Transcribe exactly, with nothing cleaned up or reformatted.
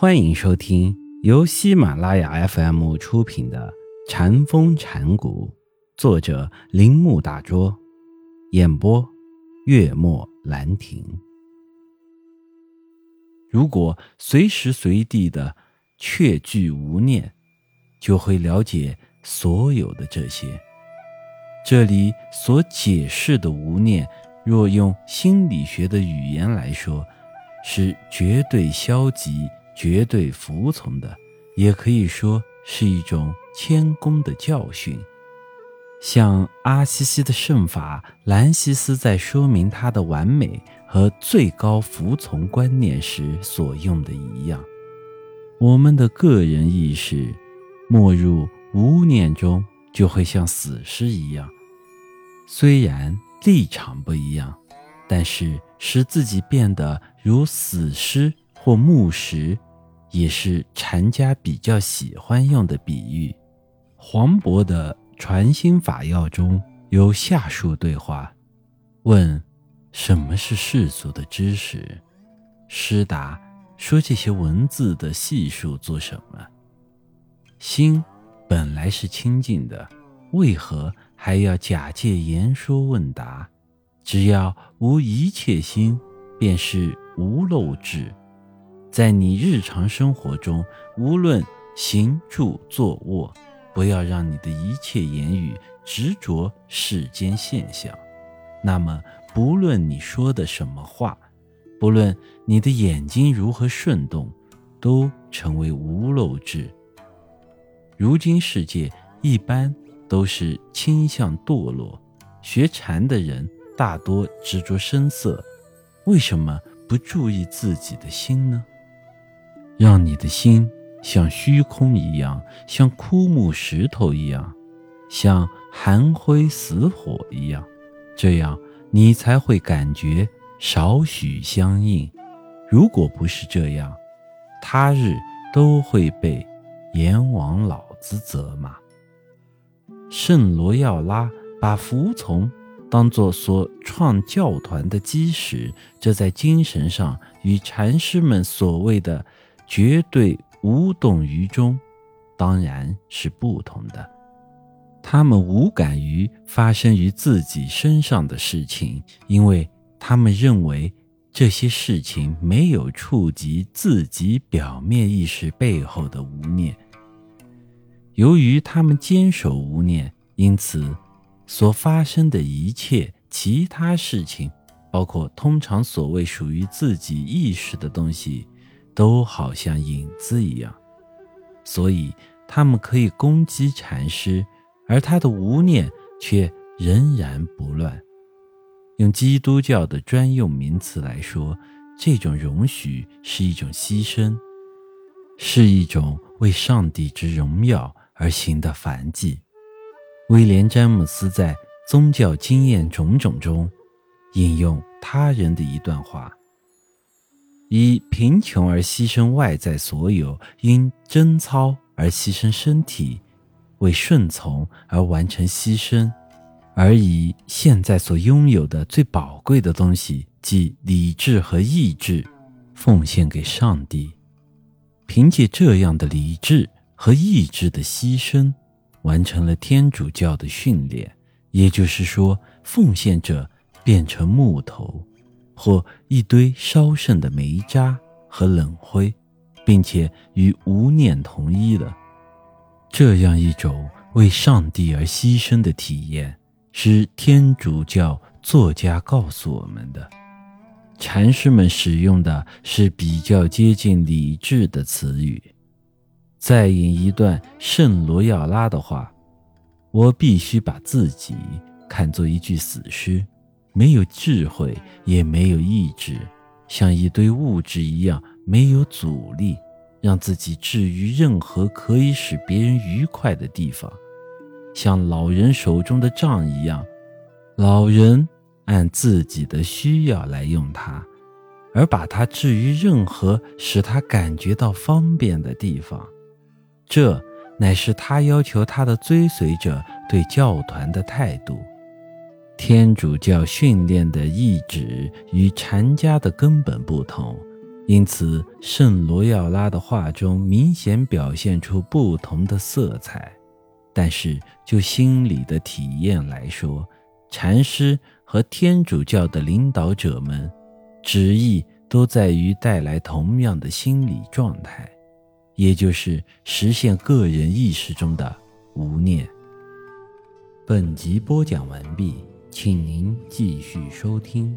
欢迎收听由喜马拉雅 F M 出品的《禅风禅谷》，作者铃木大拙，演播月末兰亭。如果随时随地的确据无念，就会了解所有的这些。这里所解释的无念，若用心理学的语言来说，是绝对消极绝对服从的，也可以说是一种谦恭的教训。像阿西西的圣法，兰西斯在说明他的完美和最高服从观念时所用的一样，我们的个人意识没入无念中，就会像死尸一样。虽然立场不一样，但是使自己变得如死尸或木石，也是禅家比较喜欢用的比喻。黄渤的传心法要中有下述对话：问什么是世俗的知识，师答说这些文字的细数做什么，心本来是清净的，为何还要假借言说问答？只要无一切心，便是无漏智。在你日常生活中，无论行住坐卧，不要让你的一切言语执着世间现象。那么不论你说的什么话，不论你的眼睛如何顺动，都成为无漏智。如今世界一般都是倾向堕落，学禅的人大多执着声色，为什么不注意自己的心呢？让你的心像虚空一样，像枯木石头一样，像寒灰死火一样，这样你才会感觉少许相应。如果不是这样，他日都会被阎王老子责骂。圣罗耀拉把服从当作所创教团的基石，这在精神上与禅师们所谓的绝对无动于衷当然是不同的。他们无感于发生于自己身上的事情，因为他们认为这些事情没有触及自己表面意识背后的无念。由于他们坚守无念，因此所发生的一切其他事情，包括通常所谓属于自己意识的东西，都好像影子一样。所以他们可以攻击禅师，而他的无念却仍然不乱。用基督教的专用名词来说，这种容许是一种牺牲，是一种为上帝之荣耀而行的反击。威廉·詹姆斯在《宗教经验种种》中引用他人的一段话：以贫穷而牺牲外在所有，因贞操而牺牲身体，为顺从而完成牺牲，而以现在所拥有的最宝贵的东西，即理智和意志，奉献给上帝。凭借这样的理智和意志的牺牲，完成了天主教的训练，也就是说，奉献者变成木头或一堆烧剩的煤渣和冷灰，并且与无念同一了。这样一种为上帝而牺牲的体验，是天主教作家告诉我们的。禅师们使用的是比较接近理智的词语。再引一段圣罗耀拉的话：我必须把自己看作一具死尸，没有智慧也没有意志，像一堆物质一样没有阻力，让自己置于任何可以使别人愉快的地方，像老人手中的杖一样，老人按自己的需要来用它，而把它置于任何使他感觉到方便的地方。这乃是他要求他的追随者对教团的态度。天主教训练的意志与禅家的根本不同，因此圣罗耀拉的画中明显表现出不同的色彩。但是就心理的体验来说，禅师和天主教的领导者们旨意都在于带来同样的心理状态，也就是实现个人意识中的无念。本集播讲完毕，请您继续收听。